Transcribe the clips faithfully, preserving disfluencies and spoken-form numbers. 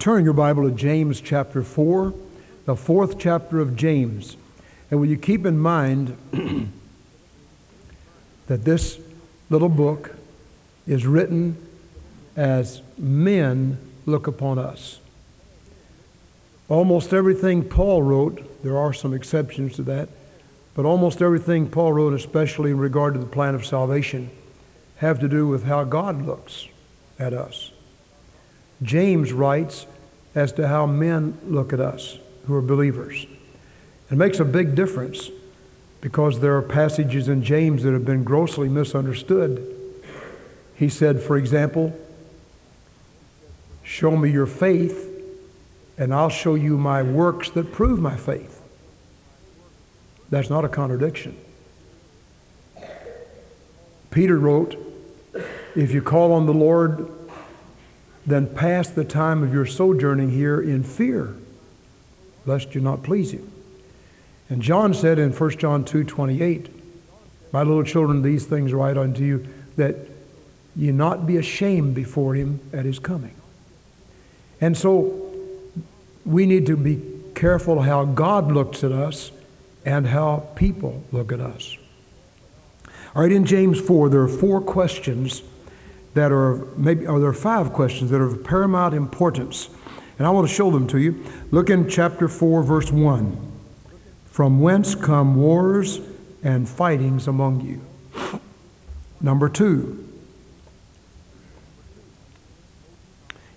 turn your Bible to James chapter four, the fourth chapter of James. And will you keep in mind that this little book is written as men look upon us. Almost everything Paul wrote, there are some exceptions to that, but almost everything Paul wrote, especially in regard to the plan of salvation, have to do with how God looks at us. James writes as to how men look at us who are believers. It makes a big difference because there are passages in James that have been grossly misunderstood. He said, for example, show me your faith and I'll show you my works that prove my faith. That's not a contradiction. Peter wrote, if you call on the Lord, then pass the time of your sojourning here in fear, lest you not please him. And John said in First John two twenty-eight, my little children, these things write unto you, that ye not be ashamed before him at his coming. And so we need to be careful how God looks at us and how people look at us. All right, in James four, there are four questions that are maybe, or there are five questions that are of paramount importance. And I want to show them to you. Look in chapter four, verse one. From whence come wars and fightings among you? Number two,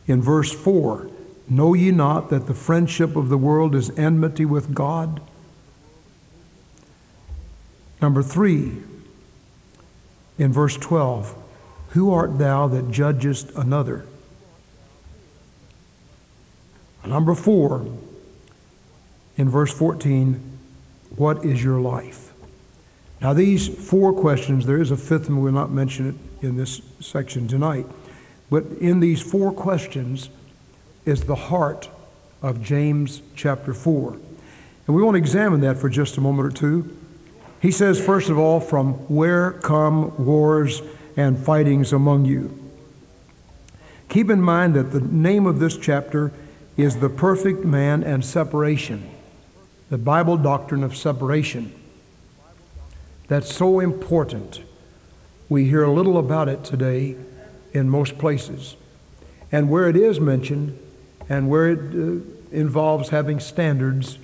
in verse four, know ye not that the friendship of the world is enmity with God? Number three, in verse twelve, who art thou that judgest another? Number four, in verse fourteen, what is your life? Now these four questions, there is a fifth and we'll not mention it in this section tonight, but in these four questions is the heart of James chapter four. And we want to examine that for just a moment or two. He says, first of all, from where come wars and fightings among you. Keep in mind that the name of this chapter is the perfect man and separation, the Bible doctrine of separation. That's so important. We hear little about it today in most places. And where it is mentioned and where it uh, involves having standards,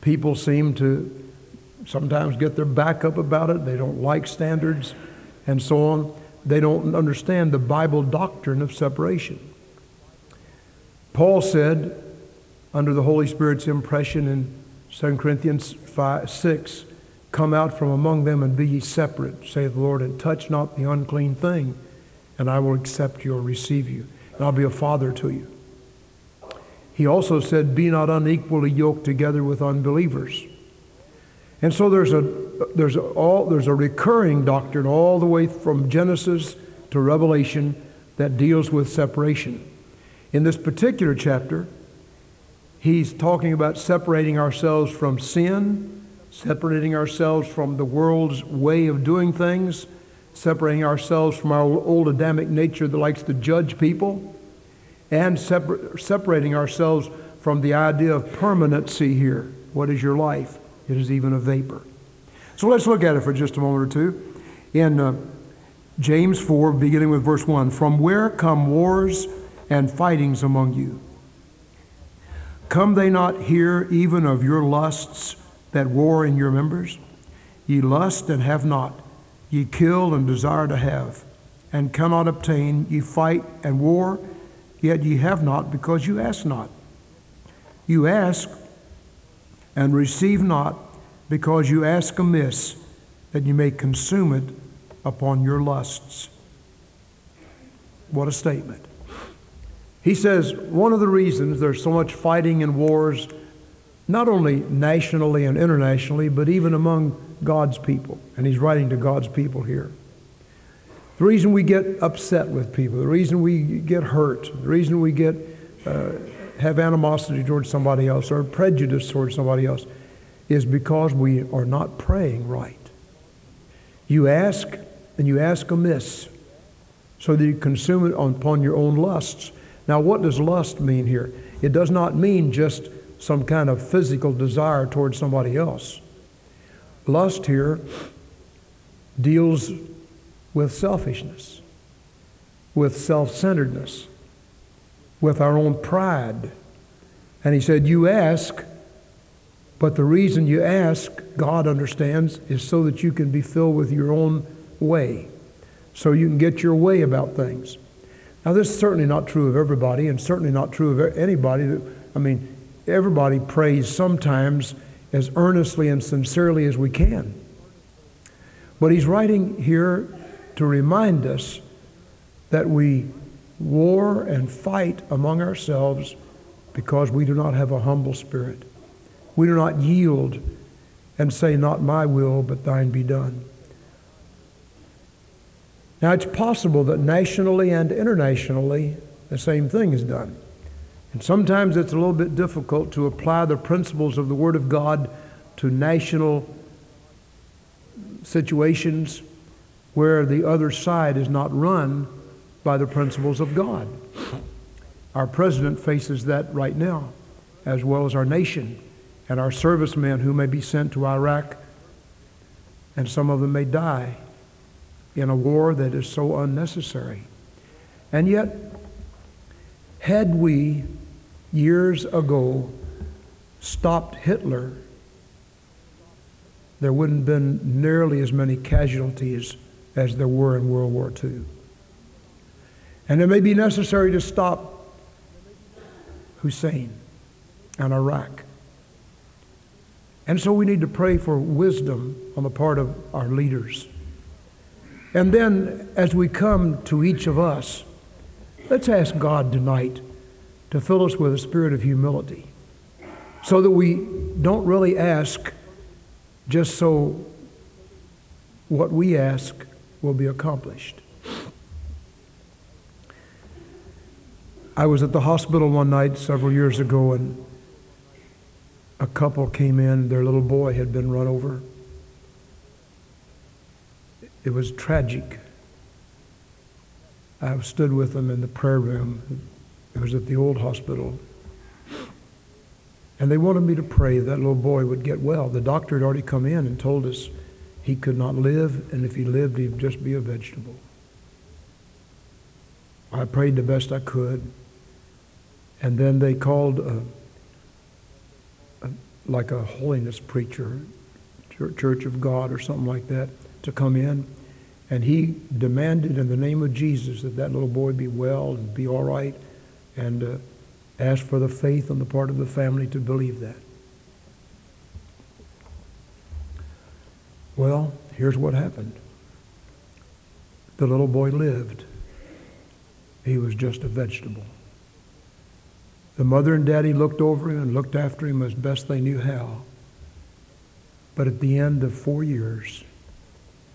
people seem to sometimes get their back up about it. They don't like standards and so on. They don't understand the Bible doctrine of separation. Paul said, under the Holy Spirit's impression in Second Corinthians five, six, come out from among them and be ye separate, saith the Lord, and touch not the unclean thing, and I will accept you or receive you, and I'll be a father to you. He also said, be not unequally yoked together with unbelievers. And so there's a there's a, all there's a recurring doctrine all the way from Genesis to Revelation that deals with separation. In this particular chapter, he's talking about separating ourselves from sin, separating ourselves from the world's way of doing things, separating ourselves from our old Adamic nature that likes to judge people, and separ- separating ourselves from the idea of permanency here. What is your life? It is even a vapor. So let's look at it for just a moment or two. In uh, James four, beginning with verse one, from where come wars and fightings among you? Come they not here even of your lusts that war in your members? Ye lust and have not, ye kill and desire to have, and cannot obtain, ye fight and war, yet ye have not because you ask not. You ask, and receive not, because you ask amiss, that you may consume it upon your lusts. What a statement. He says one of the reasons there's so much fighting and wars, not only nationally and internationally, but even among God's people, and he's writing to God's people here. The reason we get upset with people, the reason we get hurt, the reason we get uh, have animosity towards somebody else or prejudice towards somebody else is because we are not praying right. You ask and you ask amiss so that you consume it upon your own lusts. Now what does lust mean here? It does not mean just some kind of physical desire towards somebody else. Lust here deals with selfishness, with self-centeredness, with our own pride. And he said, you ask, but the reason you ask, God understands, is so that you can be filled with your own way, so you can get your way about things. Now, this is certainly not true of everybody, and certainly not true of anybody. That, I mean, everybody prays sometimes as earnestly and sincerely as we can. But he's writing here to remind us that we war and fight among ourselves because we do not have a humble spirit. We do not yield and say, not my will, but thine be done. Now, it's possible that nationally and internationally, the same thing is done. And sometimes it's a little bit difficult to apply the principles of the Word of God to national situations where the other side is not run by the principles of God. Our president faces that right now, as well as our nation and our servicemen who may be sent to Iraq, and some of them may die in a war that is so unnecessary. And yet, had we years ago stopped Hitler, there wouldn't have been nearly as many casualties as there were in World War Two. And it may be necessary to stop Hussein and Iraq. And so we need to pray for wisdom on the part of our leaders. And then, as we come to each of us, let's ask God tonight to fill us with a spirit of humility so that we don't really ask just so what we ask will be accomplished. I was at the hospital one night several years ago, and a couple came in. Their little boy had been run over. It was tragic. I stood with them in the prayer room. It was at the old hospital. And they wanted me to pray that little boy would get well. The doctor had already come in and told us he could not live, and if he lived, he'd just be a vegetable. I prayed the best I could. And then they called a, a, like a holiness preacher, Church of God or something like that, to come in, and he demanded in the name of Jesus that that little boy be well and be all right, and uh, asked for the faith on the part of the family to believe that. Well, here's what happened. The little boy lived. He was just a vegetable. The mother and daddy looked over him and looked after him as best they knew how. But at the end of four years,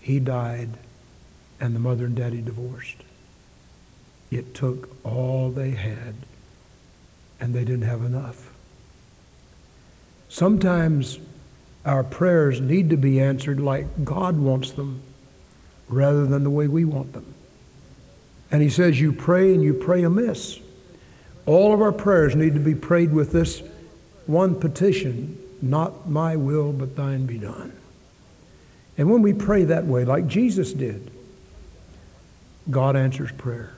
he died, and the mother and daddy divorced. It took all they had, and they didn't have enough. Sometimes our prayers need to be answered like God wants them rather than the way we want them. And he says, you pray and you pray amiss. All of our prayers need to be prayed with this one petition, not my will, but thine be done. And when we pray that way, like Jesus did, God answers prayer.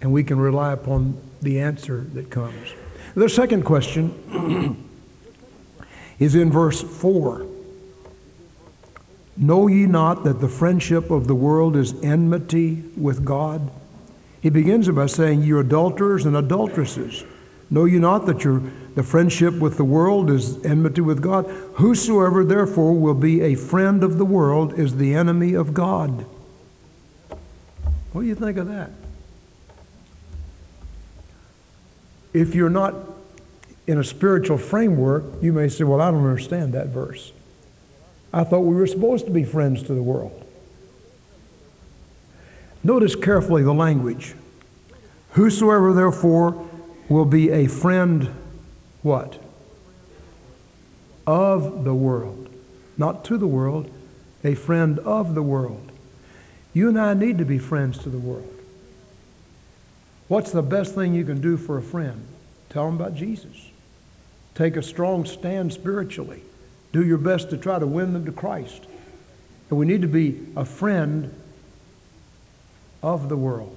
And we can rely upon the answer that comes. The second question is in verse four. Know ye not that the friendship of the world is enmity with God? He begins it by saying, you adulterers and adulteresses, know ye not that your the friendship with the world is enmity with God? Whosoever therefore will be a friend of the world is the enemy of God. What do you think of that? If you're not in a spiritual framework, you may say, well, I don't understand that verse. I thought we were supposed to be friends to the world. Notice carefully the language. Whosoever therefore will be a friend, what? Of the world. Not to the world, a friend of the world. You and I need to be friends to the world. What's the best thing you can do for a friend? Tell them about Jesus. Take a strong stand spiritually. Do your best to try to win them to Christ. And we need to be a friend of the world,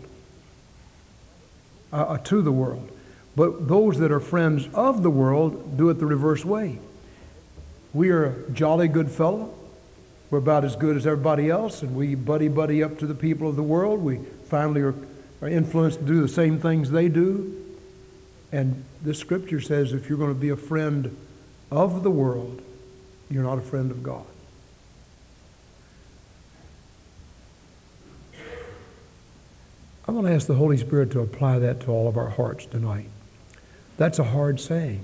uh, to the world. But those that are friends of the world do it the reverse way. We are a jolly good fellow. We're about as good as everybody else, and we buddy-buddy up to the people of the world. We finally are, are influenced to do the same things they do. And this scripture says if you're going to be a friend of the world, you're not a friend of God. I'm going to ask the Holy Spirit to apply that to all of our hearts tonight. That's a hard saying.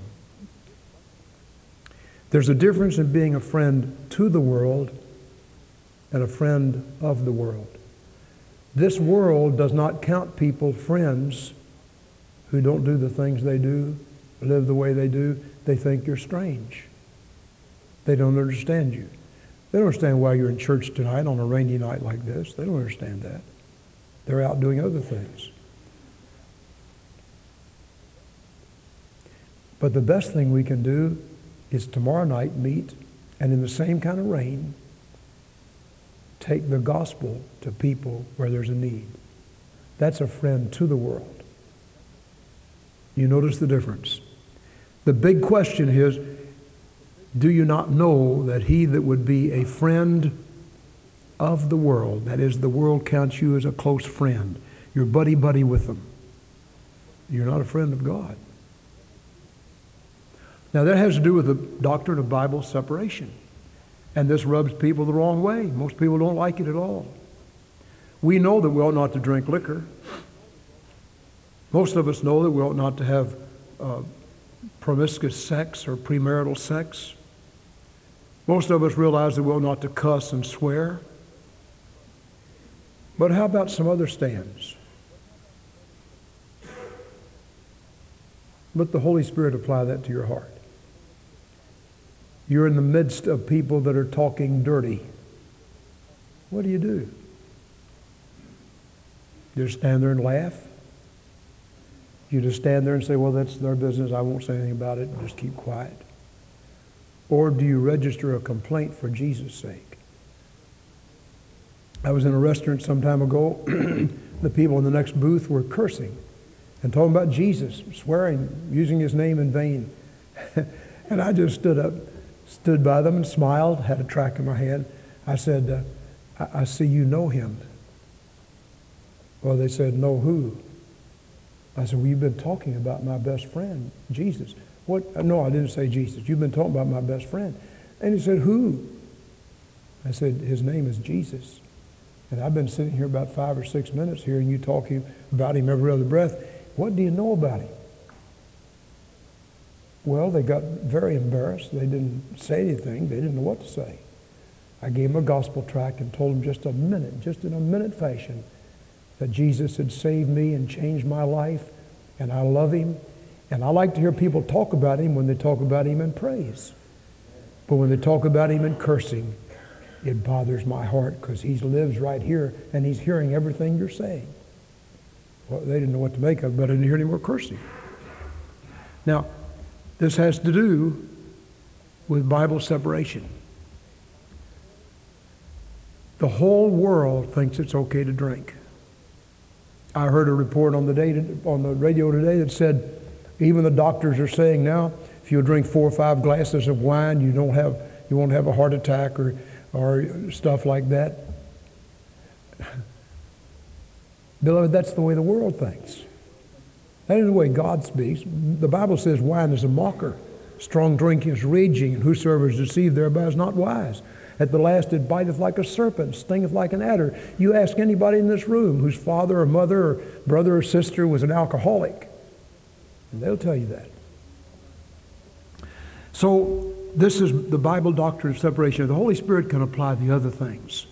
There's a difference in being a friend to the world and a friend of the world. This world does not count people friends who don't do the things they do, live the way they do. They think you're strange. They don't understand you. They don't understand why you're in church tonight on a rainy night like this. They don't understand that. They're out doing other things. But the best thing we can do is tomorrow night meet, and in the same kind of rain, take the gospel to people where there's a need. That's a friend to the world. You notice the difference. The big question is, do you not know that he that would be a friend of the world, that is, the world counts you as a close friend, you're buddy-buddy with them, you're not a friend of God. Now that has to do with the doctrine of Bible separation. And this rubs people the wrong way. Most people don't like it at all. We know that we ought not to drink liquor. Most of us know that we ought not to have uh, promiscuous sex or premarital sex. Most of us realize that we ought not to cuss and swear. But how about some other stands? Let the Holy Spirit apply that to your heart. You're in the midst of people that are talking dirty. What do you do? You just stand there and laugh? You just stand there and say, well, that's their business, I won't say anything about it, and just keep quiet? Or do you register a complaint for Jesus' sake? I was in a restaurant some time ago. The people in the next booth were cursing and talking about Jesus, swearing, using his name in vain. And I just stood up, stood by them and smiled, had a tract in my hand. I said, uh, I, I see you know him. Well, they said, know who? I said, well, you've been talking about my best friend, Jesus. What? No, I didn't say Jesus. You've been talking about my best friend. And he said, who? I said, his name is Jesus. And I've been sitting here about five or six minutes here, and you talking about him every other breath. What do you know about him? Well, they got very embarrassed. They didn't say anything. They didn't know what to say. I gave them a gospel tract and told them just a minute, just in a minute fashion, that Jesus had saved me and changed my life, and I love him. And I like to hear people talk about him when they talk about him in praise. But when they talk about him in cursing, it bothers my heart because he lives right here and he's hearing everything you're saying. Well, they didn't know what to make of it, but I didn't hear any more cursing. Now, this has to do with Bible separation. The whole world thinks it's okay to drink. I heard a report on the, day to, on the radio today that said even the doctors are saying now, if you drink four or five glasses of wine, you don't have you won't have a heart attack or or stuff like that. Beloved, that's the way the world thinks. That is the way God speaks. The Bible says wine is a mocker. Strong drink is raging, and whosoever is deceived thereby is not wise. At the last it biteth like a serpent, stingeth like an adder. You ask anybody in this room whose father or mother or brother or sister was an alcoholic, and they'll tell you that. So this is the Bible doctrine of separation. The Holy Spirit can apply the other things.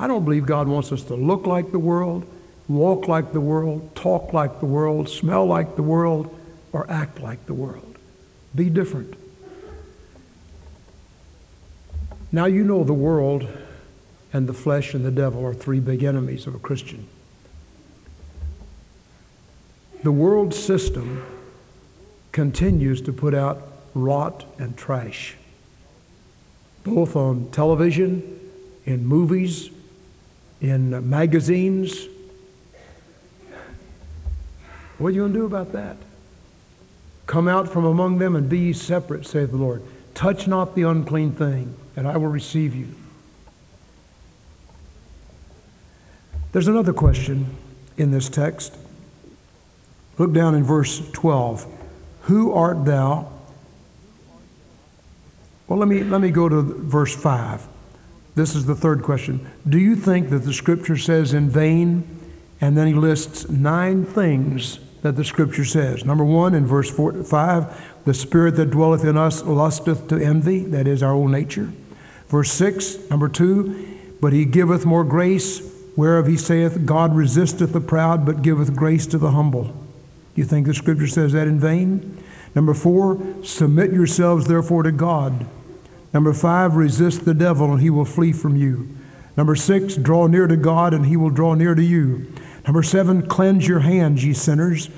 I don't believe God wants us to look like the world, walk like the world, talk like the world, smell like the world, or act like the world. Be different. Now you know the world and the flesh and the devil are three big enemies of a Christian. The world system continues to put out rot and trash, both on television, in movies, in magazines. What are you going to do about that? Come out from among them and be ye separate, saith the Lord. Touch not the unclean thing, and I will receive you. There's another question in this text. Look down in verse twelve. Who art thou? Well, let me, let me go to verse five. This is the third question. Do you think that the Scripture says in vain? And then he lists nine things that the Scripture says. Number one, in verse four, five, the spirit that dwelleth in us lusteth to envy. That is our own nature. Verse six, number two, but he giveth more grace, whereof he saith, God resisteth the proud, but giveth grace to the humble. Do you think the Scripture says that in vain? Number four, submit yourselves therefore to God. Number five, resist the devil and he will flee from you. Number six, draw near to God and he will draw near to you. Number seven, cleanse your hands, ye sinners,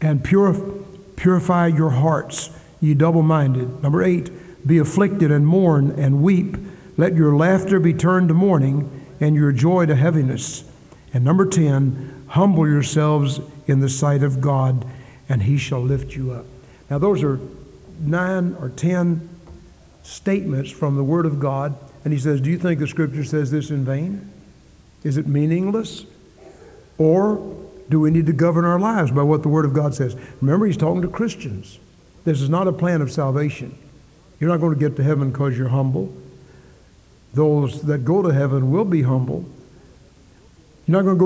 and purif- purify your hearts, ye double-minded. Number eight, be afflicted and mourn and weep. Let your laughter be turned to mourning and your joy to heaviness. And number ten, humble yourselves in the sight of God and he shall lift you up. Now those are nine or ten statements from the Word of God. And he says, do you think the Scripture says this in vain? Is it meaningless? Or do we need to govern our lives by what the Word of God says? Remember, he's talking to Christians. This is not a plan of salvation. You're not going to get to heaven because you're humble. Those that go to heaven will be humble. You're not going to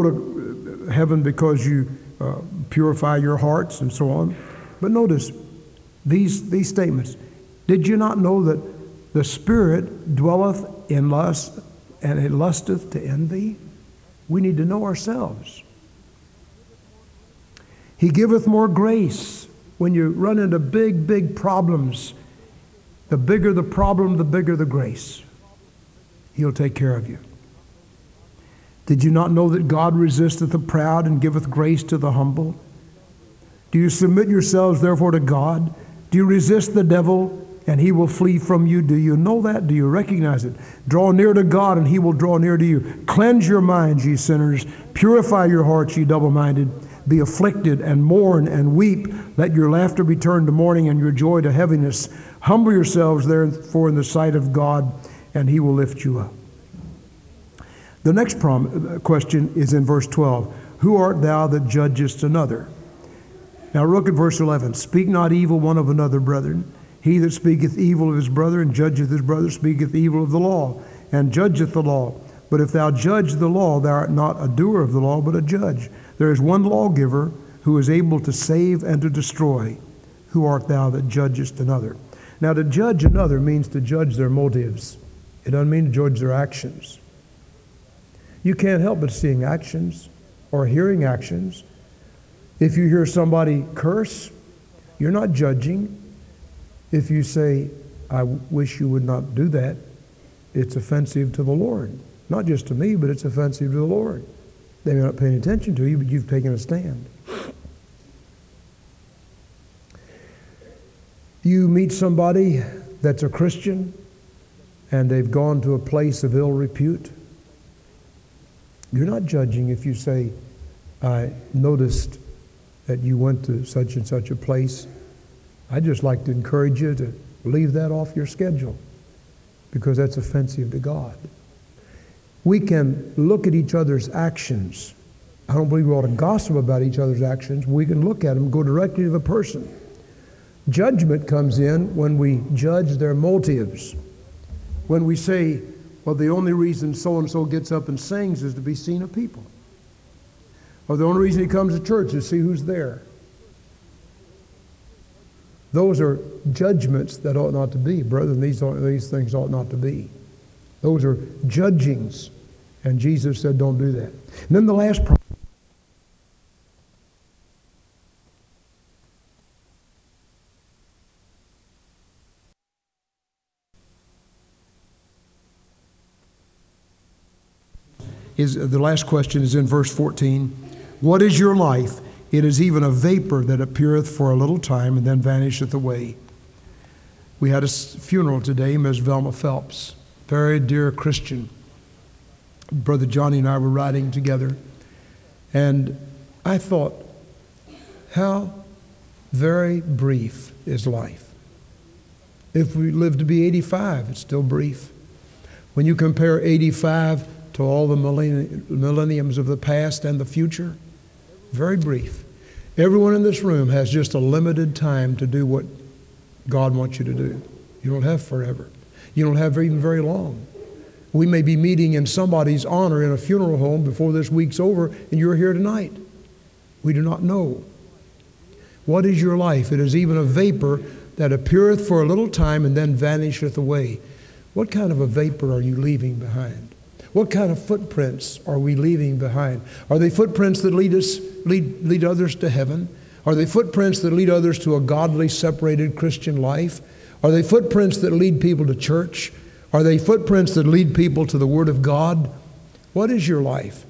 go to heaven because you uh, purify your hearts and so on. But notice these, these statements. Did you not know that the spirit dwelleth in lust, and it lusteth to envy? We need to know ourselves. He giveth more grace. When you run into big, big problems, the bigger the problem, the bigger the grace. He'll take care of you. Did you not know that God resisteth the proud and giveth grace to the humble? Do you submit yourselves therefore to God? Do you resist the devil? And he will flee from you. Do you know that? Do you recognize it? Draw near to God and he will draw near to you. Cleanse your minds, ye sinners. Purify your hearts, ye double-minded. Be afflicted and mourn and weep. Let your laughter be turned to mourning and your joy to heaviness. Humble yourselves therefore in the sight of God and he will lift you up. The next prom- question is in verse twelve. Who art thou that judgest another? Now look at verse eleven. Speak not evil one of another, brethren. He that speaketh evil of his brother and judgeth his brother speaketh evil of the law and judgeth the law. But if thou judge the law, thou art not a doer of the law, but a judge. There is one lawgiver who is able to save and to destroy. Who art thou that judgest another? Now to judge another means to judge their motives. It doesn't mean to judge their actions. You can't help but seeing actions or hearing actions. If you hear somebody curse, you're not judging. If you say, I wish you would not do that, it's offensive to the Lord. Not just to me, but it's offensive to the Lord. They may not pay any attention to you, but you've taken a stand. You meet somebody that's a Christian, and they've gone to a place of ill repute. You're not judging if you say, I noticed that you went to such and such a place. I'd just like to encourage you to leave that off your schedule because that's offensive to God. We can look at each other's actions. I don't believe we ought to gossip about each other's actions. We can look at them, go directly to the person. Judgment comes in when we judge their motives. When we say, well, the only reason so-and-so gets up and sings is to be seen of people. Or the only reason he comes to church is to see who's there. Those are judgments that ought not to be. Brethren, these, ought, these things ought not to be. Those are judgings. And Jesus said, don't do that. And then the last problem. Is, the last question is in verse fourteen. What is your life? It is even a vapor that appeareth for a little time and then vanisheth away. We had a funeral today, Miss Velma Phelps, very dear Christian. Brother Johnny and I were riding together, and I thought, how very brief is life. If we live to be eighty-five, it's still brief. When you compare eighty-five to all the millenniums of the past and the future, very brief. Everyone in this room has just a limited time to do what God wants you to do. You don't have forever. You don't have even very long. We may be meeting in somebody's honor in a funeral home before this week's over, and you're here tonight. We do not know. What is your life? It is even a vapor that appeareth for a little time and then vanisheth away. What kind of a vapor are you leaving behind? What kind of footprints are we leaving behind? Are they footprints that lead us, lead, lead others to heaven? Are they footprints that lead others to a godly, separated Christian life? Are they footprints that lead people to church? Are they footprints that lead people to the Word of God? What is your life?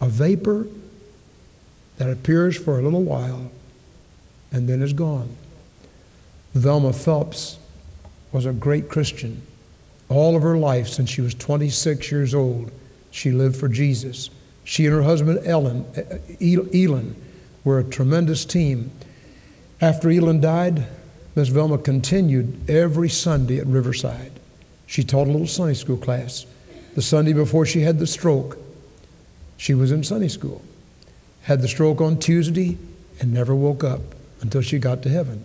A vapor that appears for a little while and then is gone. Velma Phelps was a great Christian. All of her life, since she was twenty-six years old, she lived for Jesus. She and her husband, Elan, Elan were a tremendous team. After Elan died, Miss Velma continued every Sunday at Riverside. She taught a little Sunday school class. The Sunday before she had the stroke, she was in Sunday school. Had the stroke on Tuesday and never woke up until she got to heaven.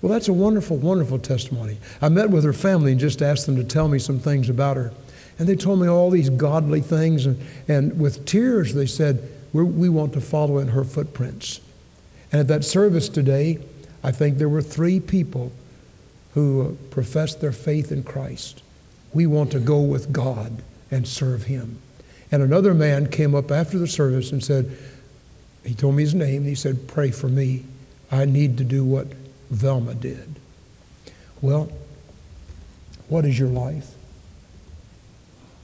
Well, that's a wonderful, wonderful testimony. I met with her family and just asked them to tell me some things about her. And they told me all these godly things. And, and with tears, they said, We're, we want to follow in her footprints. And at that service today, I think there were three people who professed their faith in Christ. We want to go with God and serve Him. And another man came up after the service and said, he told me his name, and he said, pray for me. I need to do what Velma did. Well, what is your life?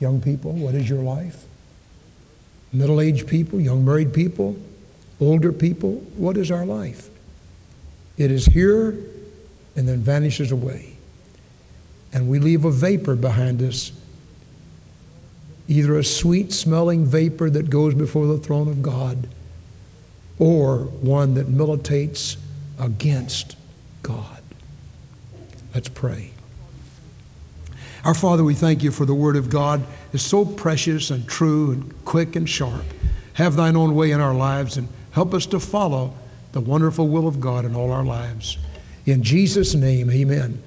Young people, what is your life? Middle-aged people, young married people, older people, what is our life? It is here and then vanishes away. And we leave a vapor behind us, either a sweet-smelling vapor that goes before the throne of God, or one that militates against God. Let's pray. Our Father, we thank you for the Word of God. It's so precious and true and quick and sharp. Have thine own way in our lives and help us to follow the wonderful will of God in all our lives. In Jesus' name, amen.